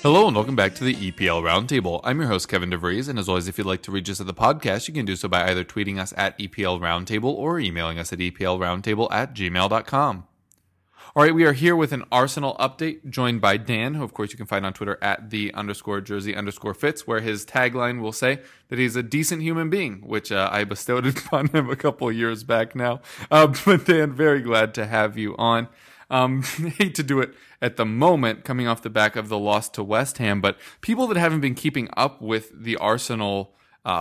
Hello and welcome back to the EPL Roundtable. I'm your host, Kevin DeVries, and as always, if you'd like to reach us at the podcast, you can do so by either tweeting us at EPL Roundtable or emailing us at eplroundtable@gmail.com. All right, we are here with an Arsenal update, joined by Dan, who, of course, you can find on Twitter at @the_jersey_fits, where his tagline will say that he's a decent human being, which I bestowed upon him a couple years back now. But Dan, very glad to have you on. Hate to do it at the moment, coming off the back of the loss to West Ham, but people that haven't been keeping up with the Arsenal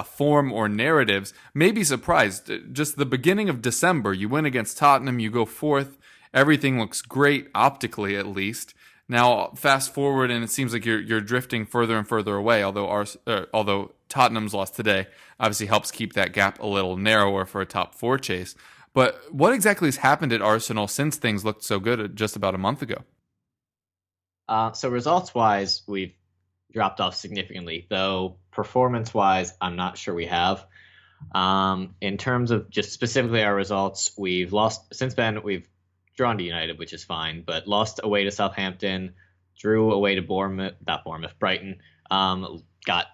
form or narratives may be surprised. Just the beginning of December, you win against Tottenham, you go fourth, everything looks great, optically at least. Now, fast forward, and it seems like you're drifting further and further away, although Tottenham's loss today obviously helps keep that gap a little narrower for a top four chase. But what exactly has happened at Arsenal since things looked so good just about a month ago? So results-wise, we've dropped off significantly, though performance-wise, I'm not sure we have. In terms of just specifically our results, we've lost. Since then, we've drawn to United, which is fine, but lost away to Southampton, drew away to Brighton, got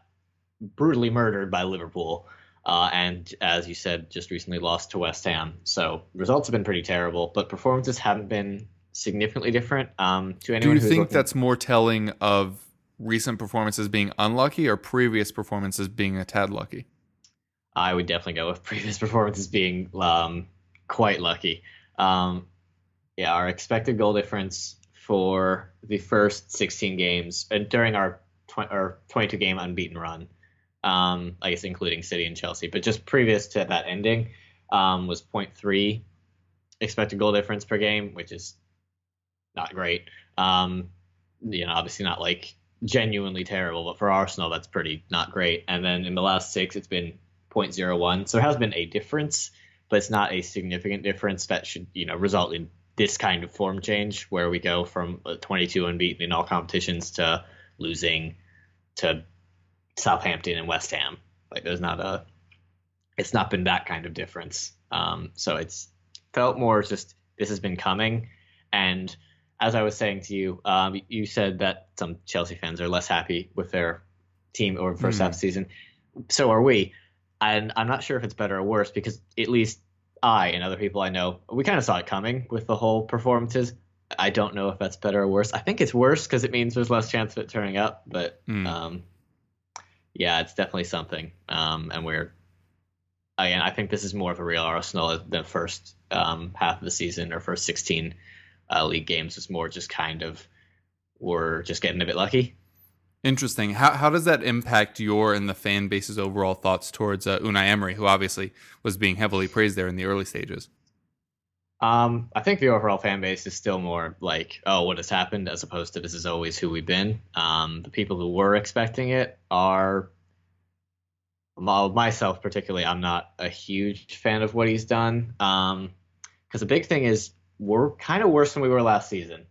brutally murdered by Liverpool. And as you said, just recently lost to West Ham. So results have been pretty terrible, but performances haven't been significantly different. To anyone, do you think that's more telling of recent performances being unlucky or previous performances being a tad lucky? I would definitely go with previous performances being quite lucky. Yeah, our expected goal difference for the first 16 games during our 22-game unbeaten run, I guess including City and Chelsea, but just previous to that ending, was 0.3 expected goal difference per game, which is not great. Obviously not like genuinely terrible, but for Arsenal, that's pretty not great. And then in the last six, it's been 0.01. So there has been a difference, but it's not a significant difference that should, result in this kind of form change where we go from 22 unbeaten in all competitions to losing to Southampton and West Ham. Like it's not been that kind of difference. So it's felt more just this has been coming. And as I was saying to you, you said that some Chelsea fans are less happy with their team over the first half of the season. So are we. And I'm not sure if it's better or worse, because at least I and other people I know, we kind of saw it coming with the whole performances. I don't know if that's better or worse. I think it's worse because it means there's less chance of it turning up, but yeah, it's definitely something. And I think this is more of a real Arsenal than first half of the season or first 16 league games. It's more just kind of, we're just getting a bit lucky. Interesting. How does that impact your and the fan base's overall thoughts towards Unai Emery, who obviously was being heavily praised there in the early stages? I think the overall fan base is still more like, oh, what has happened, as opposed to this is always who we've been. The people who were expecting it are, myself particularly, I'm not a huge fan of what he's done. Because the big thing is we're kind of worse than we were last season,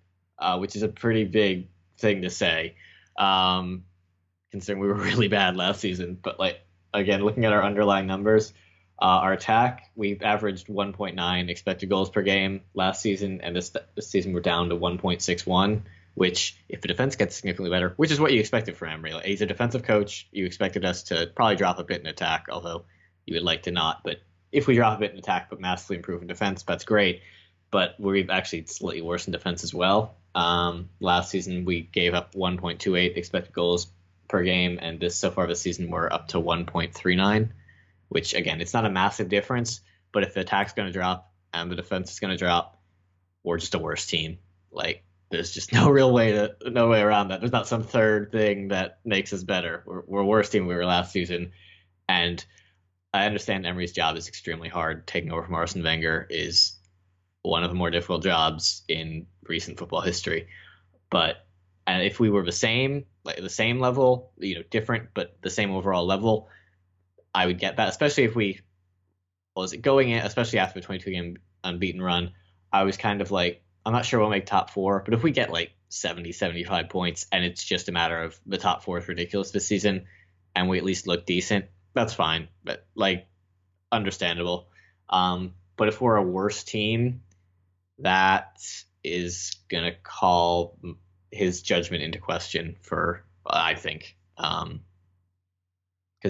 which is a pretty big thing to say, considering we were really bad last season. But again, looking at our underlying numbers, our attack, we've averaged 1.9 expected goals per game last season, and this season we're down to 1.61, which, if the defense gets significantly better, which is what you expected from Emery. He's a defensive coach. You expected us to probably drop a bit in attack, although you would like to not. But if we drop a bit in attack but massively improve in defense, that's great. But we've actually slightly worse in defense as well. Last season we gave up 1.28 expected goals per game, and so far this season we're up to 1.39. Which, again, it's not a massive difference, but if the attack's going to drop and the defense is going to drop, we're just a worse team. There's just no way around that. There's not some third thing that makes us better. We're worse team than we were last season, and I understand Emery's job is extremely hard. Taking over from Arsene Wenger is one of the more difficult jobs in recent football history. But if we were the same level, different but the same overall level, I would get that. Especially if we especially after a 22-game unbeaten run, I was kind of like, I'm not sure we'll make top four, but if we get like 70, 75 points and it's just a matter of the top four is ridiculous this season and we at least look decent, that's fine, but understandable. But if we're a worse team, that is going to call his judgment into question I think, because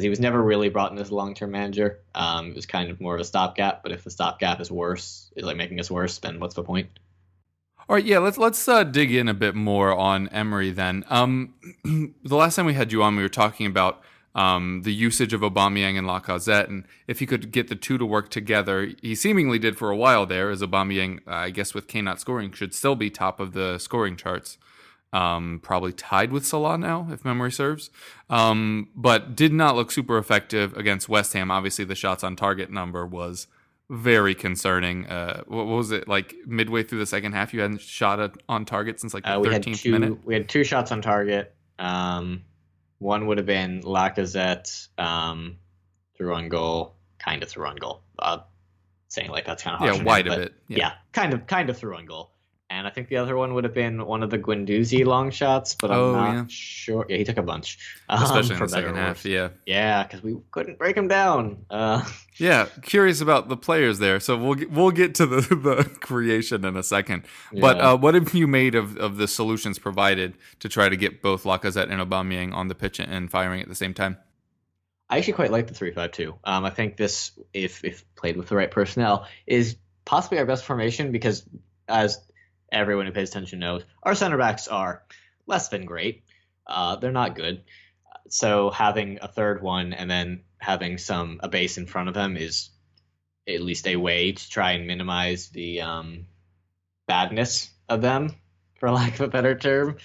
he was never really brought in as a long-term manager. It was kind of more of a stopgap, but if the stopgap is worse, is making us worse, then what's the point? All right, yeah, let's dig in a bit more on Emery then. The last time we had you on, we were talking about the usage of Aubameyang and Lacazette, and if he could get the two to work together, he seemingly did for a while there, as Aubameyang, I guess with Kane not scoring, should still be top of the scoring charts, probably tied with Salah now, if memory serves, but did not look super effective against West Ham. Obviously, the shots on target number was very concerning. What was it, midway through the second half, you hadn't shot on target since, the 13th minute? We had two shots on target. One would have been Lacazette through on goal, kind of through on goal. Saying that's kind of harsh. Yeah, wide a bit. Yeah, kind of through on goal. And I think the other one would have been one of the Guendouzi long shots, but I'm not sure. Yeah, he took a bunch. Especially in the second half, yeah. Yeah, because we couldn't break him down. Yeah, curious about the players there. So we'll get to the creation in a second. Yeah. But what have you made of the solutions provided to try to get both Lacazette and Aubameyang on the pitch and firing at the same time? I actually quite like the 3-5-2. I think this, if played with the right personnel, is possibly our best formation because, as everyone who pays attention knows, our center backs are less than great. They're not good. So having a third one and then having a base in front of them is at least a way to try and minimize the badness of them, for lack of a better term.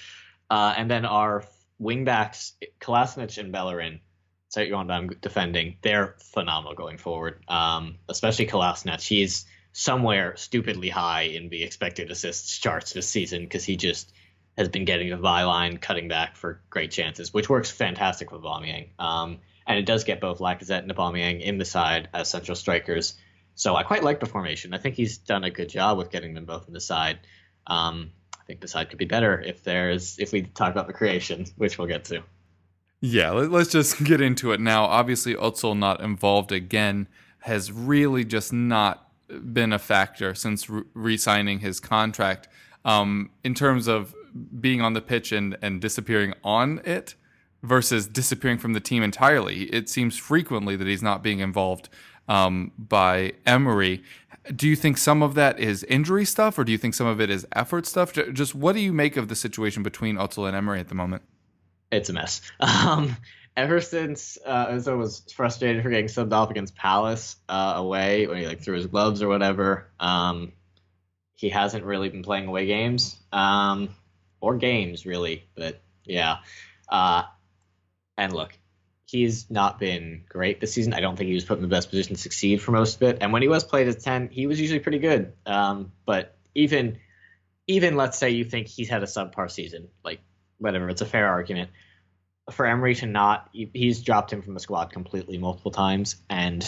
And then our wing backs, Kolasinac and Bellerin, so you want them defending, they're phenomenal going forward. Especially Kolasinac. He's somewhere stupidly high in the expected assists charts this season because he just has been getting the byline, cutting back for great chances, which works fantastic with Aubameyang. And it does get both Lacazette and Aubameyang in the side as central strikers. So I quite like the formation. I think he's done a good job with getting them both in the side. I think the side could be better if we talk about the creation, which we'll get to. Yeah, let's just get into it now. Obviously, Özil not involved again has really just not been a factor since re-signing his contract in terms of being on the pitch and disappearing on it versus disappearing from the team entirely. It seems frequently that he's not being involved by Emery. Do you think some of that is injury stuff, or do you think some of it is effort stuff? Just what do you make of the situation between Özil and Emery at the moment? It's a mess. Ever since Özil was frustrated for getting subbed off against Palace away when he threw his gloves or whatever, he hasn't really been playing away games or games really. But yeah, and look, he's not been great this season. I don't think he was put in the best position to succeed for most of it. And when he was played as 10, he was usually pretty good. But even let's say you think he's had a subpar season, whatever, it's a fair argument. For Emery to not, he's dropped him from the squad completely multiple times. And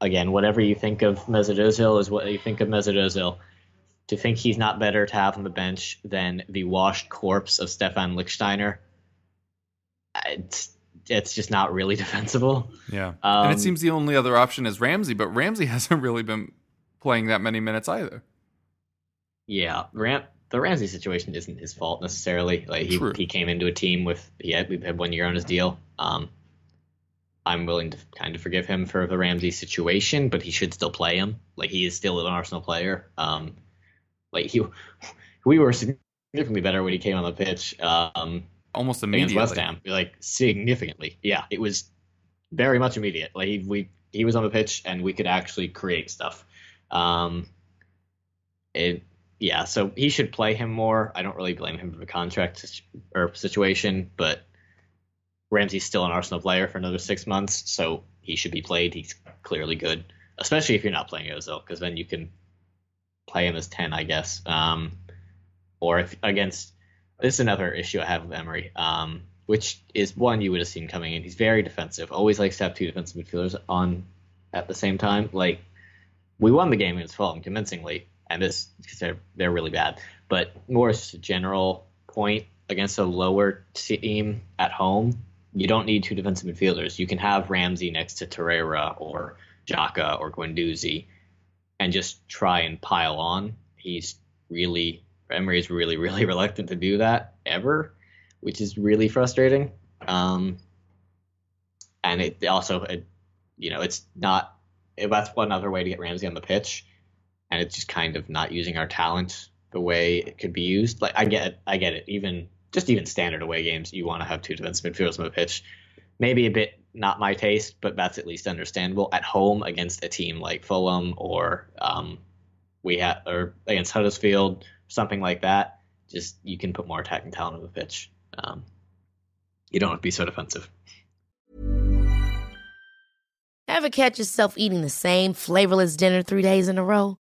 again, whatever you think of Mesut Özil is what you think of Mesut Özil. To think he's not better to have on the bench than the washed corpse of Stefan Lichtsteiner, it's just not really defensible. Yeah, and it seems the only other option is Ramsey, but Ramsey hasn't really been playing that many minutes either. Yeah, the Ramsey situation isn't his fault necessarily. He came into a team we had 1 year on his deal. I'm willing to kind of forgive him for the Ramsey situation, but he should still play him. He is still an Arsenal player. We were significantly better when he came on the pitch. Almost immediately. Against West Ham, significantly. Yeah, it was very much immediate. He was on the pitch and we could actually create stuff. yeah, so he should play him more. I don't really blame him for the contract or situation, but Ramsey's still an Arsenal player for another 6 months, so he should be played. He's clearly good, especially if you're not playing Ozil, because then you can play him as 10, I guess. Or if against, this is another issue I have with Emery, which is one you would have seen coming in. He's very defensive, always likes to have two defensive midfielders on at the same time. Like, we won the game against Fulham convincingly, and this because they're really bad. But more as a general point, against a lower team at home, you don't need two defensive midfielders. You can have Ramsey next to Torreira or Xhaka or Guendouzi and just try and pile on. Emery's really, really reluctant to do that ever, which is really frustrating. And it also, it's not, that's one other way to get Ramsey on the pitch. And it's just kind of not using our talent the way it could be used. Like, I get it. Even standard away games, you want to have two defensive midfielders on the pitch. Maybe a bit not my taste, but that's at least understandable. At home against a team like Fulham or against Huddersfield, something like that, just you can put more attacking talent on the pitch. You don't have to be so defensive. Ever catch yourself eating the same flavorless dinner 3 days in a row?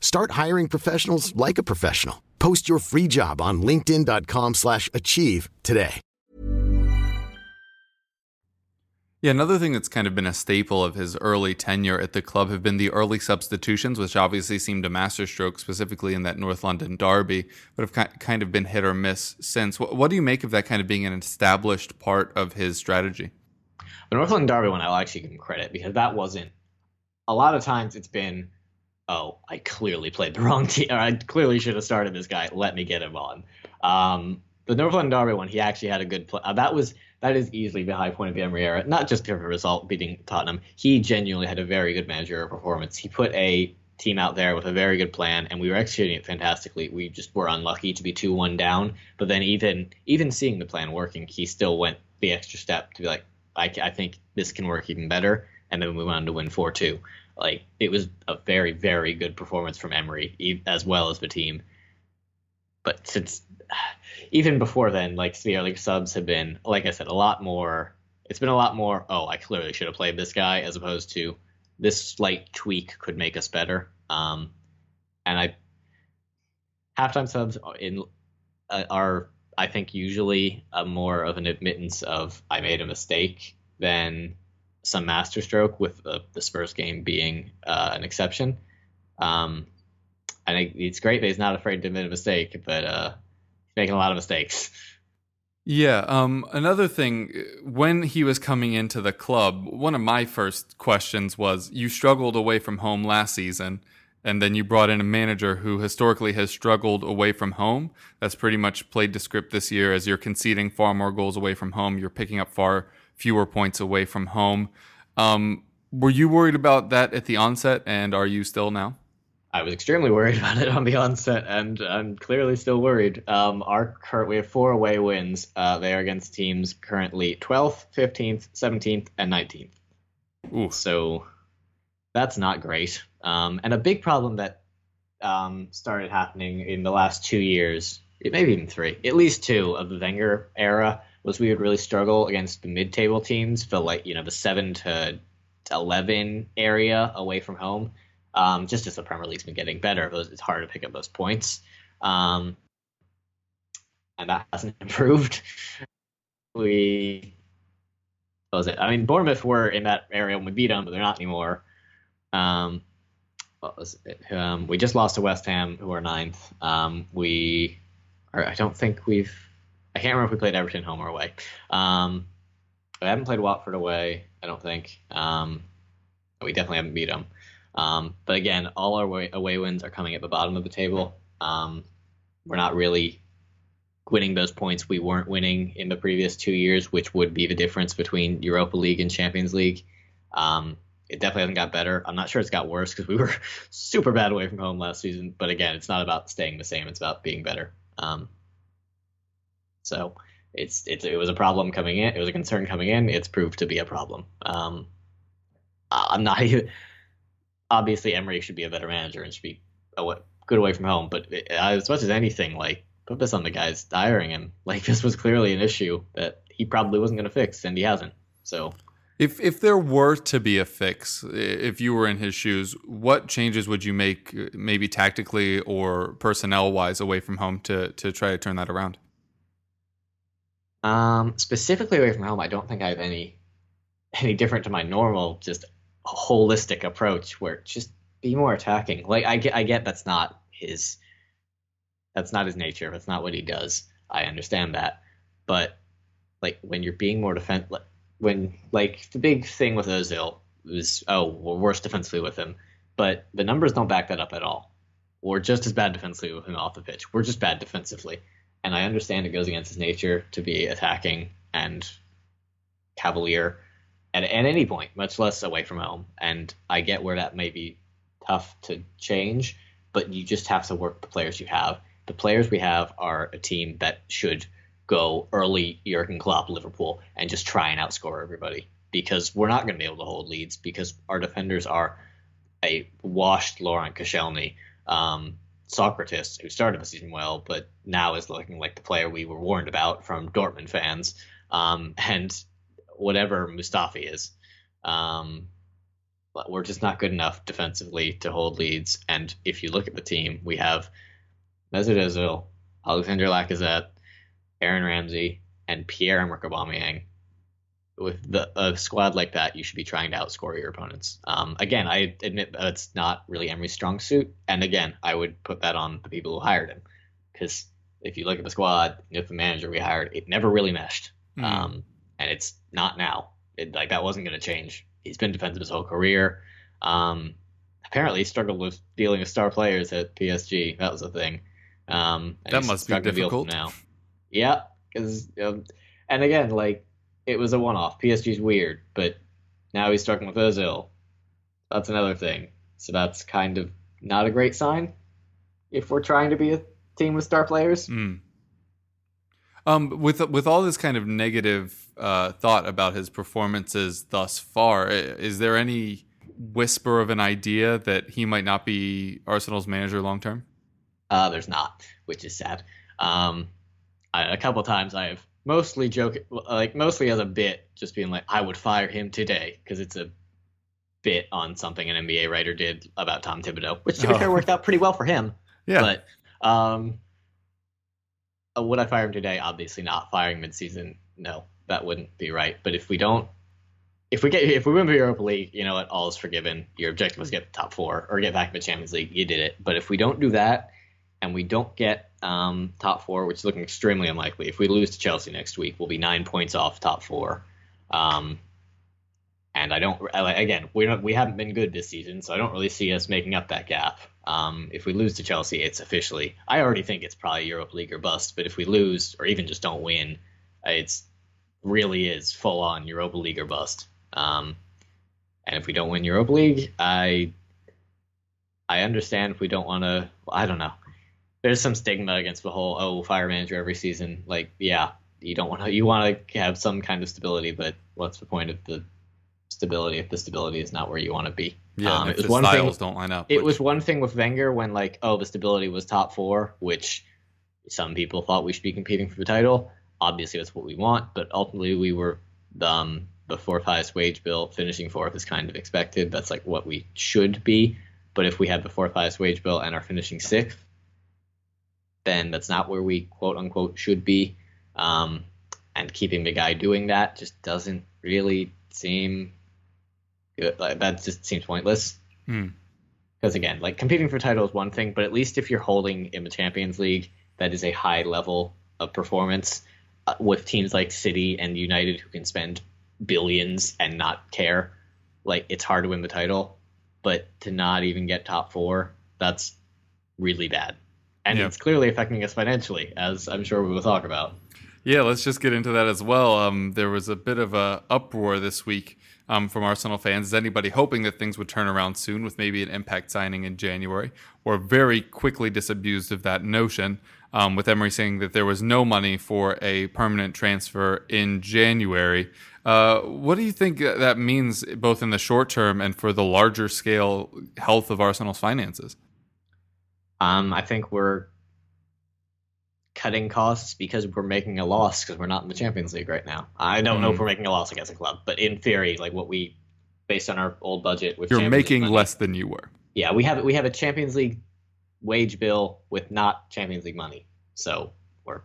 Start hiring professionals like a professional. Post your free job on linkedin.com/achieve today. Yeah, another thing that's kind of been a staple of his early tenure at the club have been the early substitutions, which obviously seemed a masterstroke, specifically in that North London derby, but have kind of been hit or miss since. What do you make of that kind of being an established part of his strategy? The North London derby one, I'll actually give him credit, because that wasn't... A lot of times it's been, oh, I clearly played the wrong team, or I clearly should have started this guy. Let me get him on. The Northland Derby one, he actually had a good play. That is easily the high point of the Emery era, not just because of the result beating Tottenham. He genuinely had a very good managerial performance. He put a team out there with a very good plan, and we were executing it fantastically. We just were unlucky to be 2-1 down. But then even seeing the plan working, he still went the extra step to be like, I think this can work even better. And then we went on to win 4-2. Like, it was a very, very good performance from Emery, as well as the team. But since even before then, like, the early subs have been, like I said, a lot more. It's been a lot more, oh, I clearly should have played this guy, as opposed to this slight tweak could make us better. And halftime subs are, I think, usually more of an admittance of I made a mistake than some masterstroke, with the Spurs game being an exception. And it's great that he's not afraid to admit a mistake, but he's making a lot of mistakes. Yeah. Another thing, when he was coming into the club, one of my first questions was, you struggled away from home last season, and then you brought in a manager who historically has struggled away from home. That's pretty much played to script this year, as you're conceding far more goals away from home. You're picking up far fewer points away from home. Were you worried about that at the onset, and are you still now? I was extremely worried about it on the onset, and I'm clearly still worried. We have 4 away wins. They are against teams currently 12th, 15th, 17th, and 19th. Ooh. So that's not great. And a big problem that started happening in the last 2 years, maybe even 3, at least 2 of the Wenger era, was we would really struggle against the mid-table teams, the 7 to 11 area away from home. Just as the Premier League's been getting better, it's harder to pick up those points, and that hasn't improved. We was it? I mean, Bournemouth were in that area when we beat them, but they're not anymore. What was it? We just lost to West Ham, who are 9th. I don't think we've. I can't remember if we played Everton home or away. We haven't played Watford away, I don't think. We definitely haven't beat them. But again, all our away wins are coming at the bottom of the table. We're not really winning those points we weren't winning in the previous 2 years, which would be the difference between Europa League and Champions League. It definitely hasn't got better. I'm not sure it's got worse because we were super bad away from home last season. But again, it's not about staying the same. It's about being better. So it was a problem coming in. It was a concern coming in. It's proved to be a problem. I'm not even. Obviously, Emery should be a better manager and should be good away from home. But as much as anything, like, put this on the guys hiring him. Like, this was clearly an issue that he probably wasn't going to fix, and he hasn't. So, if there were to be a fix, if you were in his shoes, what changes would you make, maybe tactically or personnel wise, away from home to try to turn that around? Specifically away from home, I don't think I have any different to my normal, just holistic approach where just be more attacking. Like, I get that's not his nature. That's not what he does. I understand that. But like, when you're being more defensive, when, like, the big thing with Özil was, we're worse defensively with him, but the numbers don't back that up at all. We're just as bad defensively with him off the pitch. We're just bad defensively. And I understand it goes against his nature to be attacking and cavalier at any point, much less away from home. And I get where that may be tough to change, but you just have to work the players you have. The players we have are a team that should go early Jurgen Klopp Liverpool and just try and outscore everybody, because we're not going to be able to hold leads because our defenders are a washed Laurent Koscielny, Sokratis, who started the season well, but now is looking like the player we were warned about from Dortmund fans, and whatever Mustafi is. But we're just not good enough defensively to hold leads. And if you look at the team, we have Mesut Özil, Alexandre Lacazette, Aaron Ramsey, and Pierre-Emerick Aubameyang. With a squad like that, you should be trying to outscore your opponents. Again, I admit that's not really Emery's strong suit. And again, I would put that on the people who hired him. Because if you look at the squad, if the manager we hired, it never really meshed. Mm-hmm. And it's not now. That wasn't going to change. He's been defensive his whole career. Apparently, he struggled with dealing with star players at PSG. That was a thing. That must be difficult now. Yeah. And again, like, it was a one-off. PSG's weird, but now he's struggling with Özil. That's another thing. So that's kind of not a great sign if we're trying to be a team with star players. Mm. With all this kind of negative thought about his performances thus far, is there any whisper of an idea that he might not be Arsenal's manager long-term? There's not, which is sad. A couple times I have mostly joking, like mostly as a bit, just being like, I would fire him today, because it's a bit on something an NBA writer did about Tom Thibodeau, which to be fair worked out pretty well for him. Yeah. But would I fire him today? Obviously not. Firing midseason, no, that wouldn't be right. But if we don't, if we win the Europa League, you know what? All is forgiven. Your objective was to get the top four or get back in the Champions League. You did it. But if we don't do that, and we don't get top four, which is looking extremely unlikely. If we lose to Chelsea next week, we'll be 9 points off top four. And we haven't been good this season, so I don't really see us making up that gap. If we lose to Chelsea, it's officially, I already think it's probably Europa League or bust, but if we lose or even just don't win, it's really is full on Europa League or bust. And if we don't win Europa League, I understand if we don't want to, I don't know. There's some stigma against the whole fire manager every season. Like, yeah, you want to have some kind of stability, but what's the point of the stability if the stability is not where you want to be? Yeah, it was the one styles thing, don't line up. It was one thing with Wenger when like, the stability was top four, which some people thought we should be competing for the title. Obviously, that's what we want, but ultimately we were the fourth highest wage bill. Finishing fourth is kind of expected. That's like what we should be. But if we had the fourth highest wage bill and are finishing sixth, then that's not where we quote unquote should be. and keeping the guy doing that just doesn't really seem good. Like, that just seems pointless. Because again, like, competing for title is one thing, but at least if you're holding in the Champions League, that is a high level of performance with teams like City and United who can spend billions and not care. Like, it's hard to win the title, but to not even get top four, that's really bad. And it's clearly affecting us financially, as I'm sure we will talk about. Yeah, let's just get into that as well. There was a bit of a uproar this week from Arsenal fans. Is anybody hoping that things would turn around soon with maybe an impact signing in January, or very quickly disabused of that notion, with Emery saying that there was no money for a permanent transfer in January. What do you think that means both in the short term and for the larger scale health of Arsenal's finances? I think we're cutting costs because we're making a loss because we're not in the Champions League right now. I don't know if we're making a loss against a club, but in theory, like what we, based on our old budget, with you're making less than you were. Yeah, we have a Champions League wage bill with not Champions League money. So we're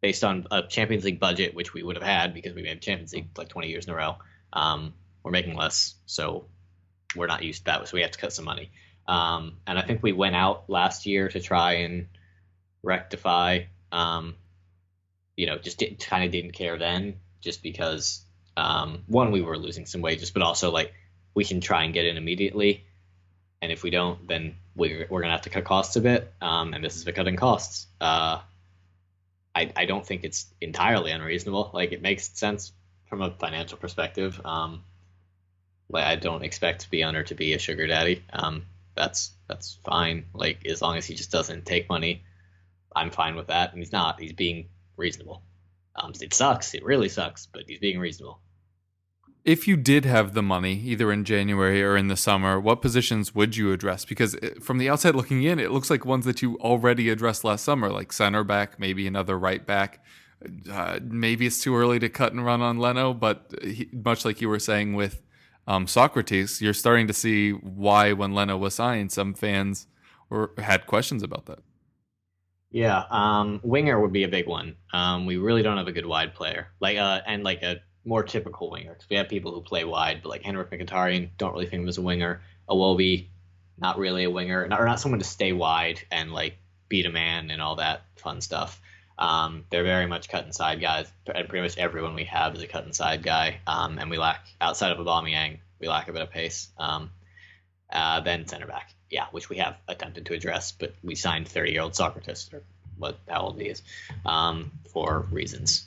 based on a Champions League budget, which we would have had because we made Champions League like 20 years in a row. We're making less, so we're not used to that. So we have to cut some money. And I think we went out last year to try and rectify, just kind of didn't care then, just because one, we were losing some wages, but also like we can try and get in immediately, and if we don't, then we're gonna have to cut costs a bit, and this is the cutting costs. I don't think it's entirely unreasonable. Like, it makes sense from a financial perspective. Like, I don't expect Bionner to be a sugar daddy. That's fine. Like, as long as he just doesn't take money, I'm fine with that. And he's not. He's being reasonable. It sucks. It really sucks, but he's being reasonable. If you did have the money, either in January or in the summer, what positions would you address? Because from the outside looking in, it looks like ones that you already addressed last summer, like center back, maybe another right back. Maybe it's too early to cut and run on Leno, but much like you were saying with Sokratis, you're starting to see why when Leno was signed, some fans had questions about that. Yeah, winger would be a big one. We really don't have a good wide player, and a more typical winger, because we have people who play wide, but like Henrik Mkhitaryan, don't really think of him as a winger. Iwobi, not really a winger, or not someone to stay wide and like beat a man and all that fun stuff. They're very much cut inside guys, and pretty much everyone we have is a cut inside guy. And we lack, outside of Aubameyang, we lack a bit of pace. Then center back. Yeah, which we have attempted to address, but we signed 30-year-old Sokratis, or how old he is, for reasons.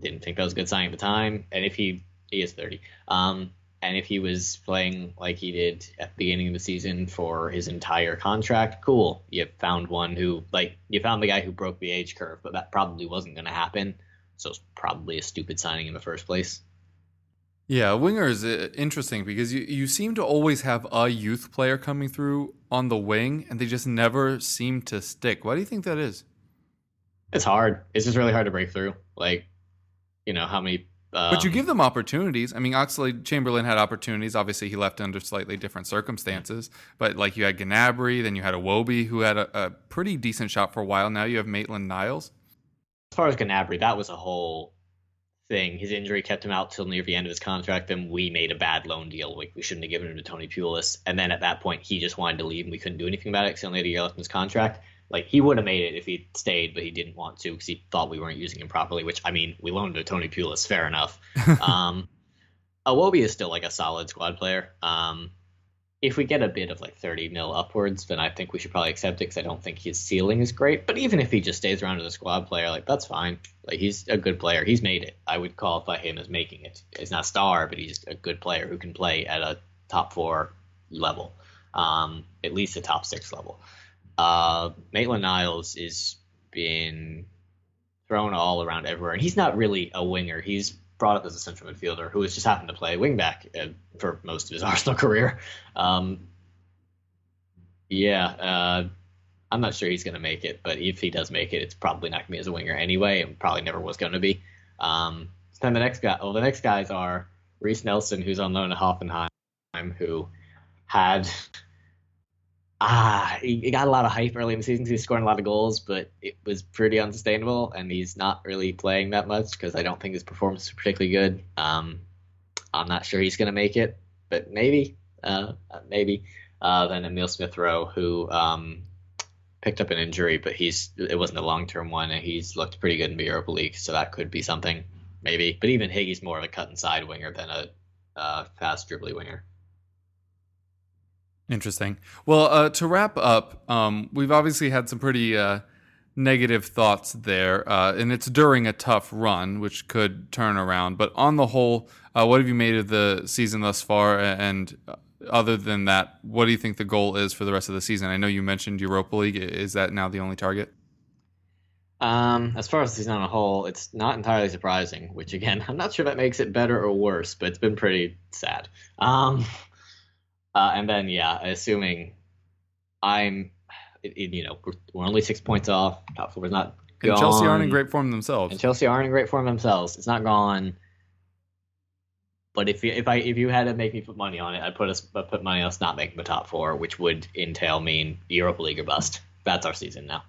Didn't think that was a good sign at the time, and if he is 30, and if he was playing like he did at the beginning of the season for his entire contract, cool. You found the guy who broke the age curve, but that probably wasn't going to happen, so it's probably a stupid signing in the first place. Yeah, winger is interesting because you seem to always have a youth player coming through on the wing, and they just never seem to stick. Why do you think that is? It's hard. It's just really hard to break through. Like, how many... but you give them opportunities. I mean, Oxlade-Chamberlain had opportunities. Obviously, he left under slightly different circumstances. But, like, you had Gnabry, then you had Iwobi, who had a pretty decent shot for a while. Now you have Maitland-Niles. As far as Gnabry, that was a whole... thing. His injury kept him out till near the end of his contract. Then we made a bad loan deal. We shouldn't have given him to Tony Pulis. And then at that point, he just wanted to leave, and we couldn't do anything about it because he only had a year left in his contract. Like, he would have made it if he stayed, but he didn't want to because he thought we weren't using him properly. Which, I mean, we loaned to Tony Pulis, fair enough. Iwobi is still like a solid squad player. If we get a bid of like 30 mil upwards, then I think we should probably accept it because I don't think his ceiling is great. But even if he just stays around as a squad player, like, that's fine. Like, he's a good player. He's made it. I would qualify him as making it. He's not a star, but he's a good player who can play at a top four level, at least a top six level. Maitland-Niles is being thrown all around everywhere, and he's not really a winger. He's brought up as a central midfielder who has just happened to play wingback for most of his Arsenal career. I'm not sure he's going to make it, but if he does make it, it's probably not going to be as a winger anyway, and probably never was going to be. Then the next guy. Well, the next guys are Reece Nelson, who's on loan at Hoffenheim, who had he got a lot of hype early in the season because he's scoring a lot of goals, but it was pretty unsustainable, and he's not really playing that much because I don't think his performance is particularly good. I'm not sure he's going to make it, but maybe. Then Emile Smith-Rowe, who picked up an injury, but it wasn't a long-term one, and he's looked pretty good in the Europa League, so that could be something, maybe. But even Higgy's more of a cut-inside winger than a fast, dribbly winger. Interesting. Well, to wrap up, we've obviously had some pretty negative thoughts there, and it's during a tough run, which could turn around. But on the whole, what have you made of the season thus far? And other than that, what do you think the goal is for the rest of the season? I know you mentioned Europa League. Is that now the only target? As far as the season on a whole, it's not entirely surprising, which, again, I'm not sure that makes it better or worse, but it's been pretty sad. And then, yeah, assuming we're only 6 points off. Top four is not gone. And Chelsea aren't in great form themselves. It's not gone. But if you had to make me put money on it, I'd put money on us not making the top four, which would entail mean Europa League or bust. That's our season now.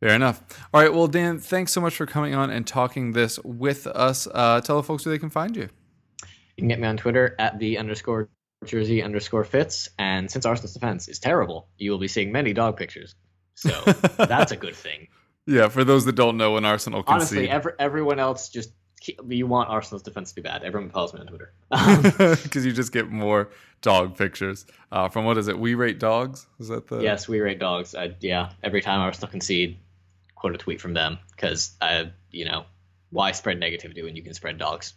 Fair enough. All right. Well, Dan, thanks so much for coming on and talking this with us. Tell the folks where they can find you. You can get me on Twitter at @_jersey_fits, and since Arsenal's defense is terrible, you will be seeing many dog pictures, so that's a good thing. Yeah, for those that don't know, when Arsenal can honestly see everyone else, just you want Arsenal's defense to be bad. Everyone follows me on Twitter because you just get more dog pictures from what is it, We Rate Dogs? Is that the yes, We Rate Dogs? Yeah, every time Arsenal concede, quote a tweet from them, because why spread negativity when you can spread dogs?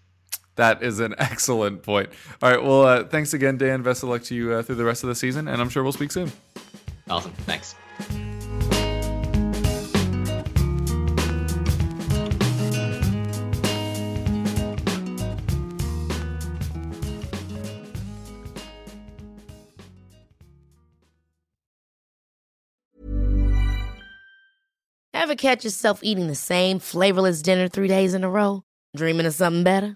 That is an excellent point. All right, well, thanks again, Dan. Best of luck to you through the rest of the season, and I'm sure we'll speak soon. Awesome. Thanks. Ever catch yourself eating the same flavorless dinner 3 days in a row? Dreaming of something better?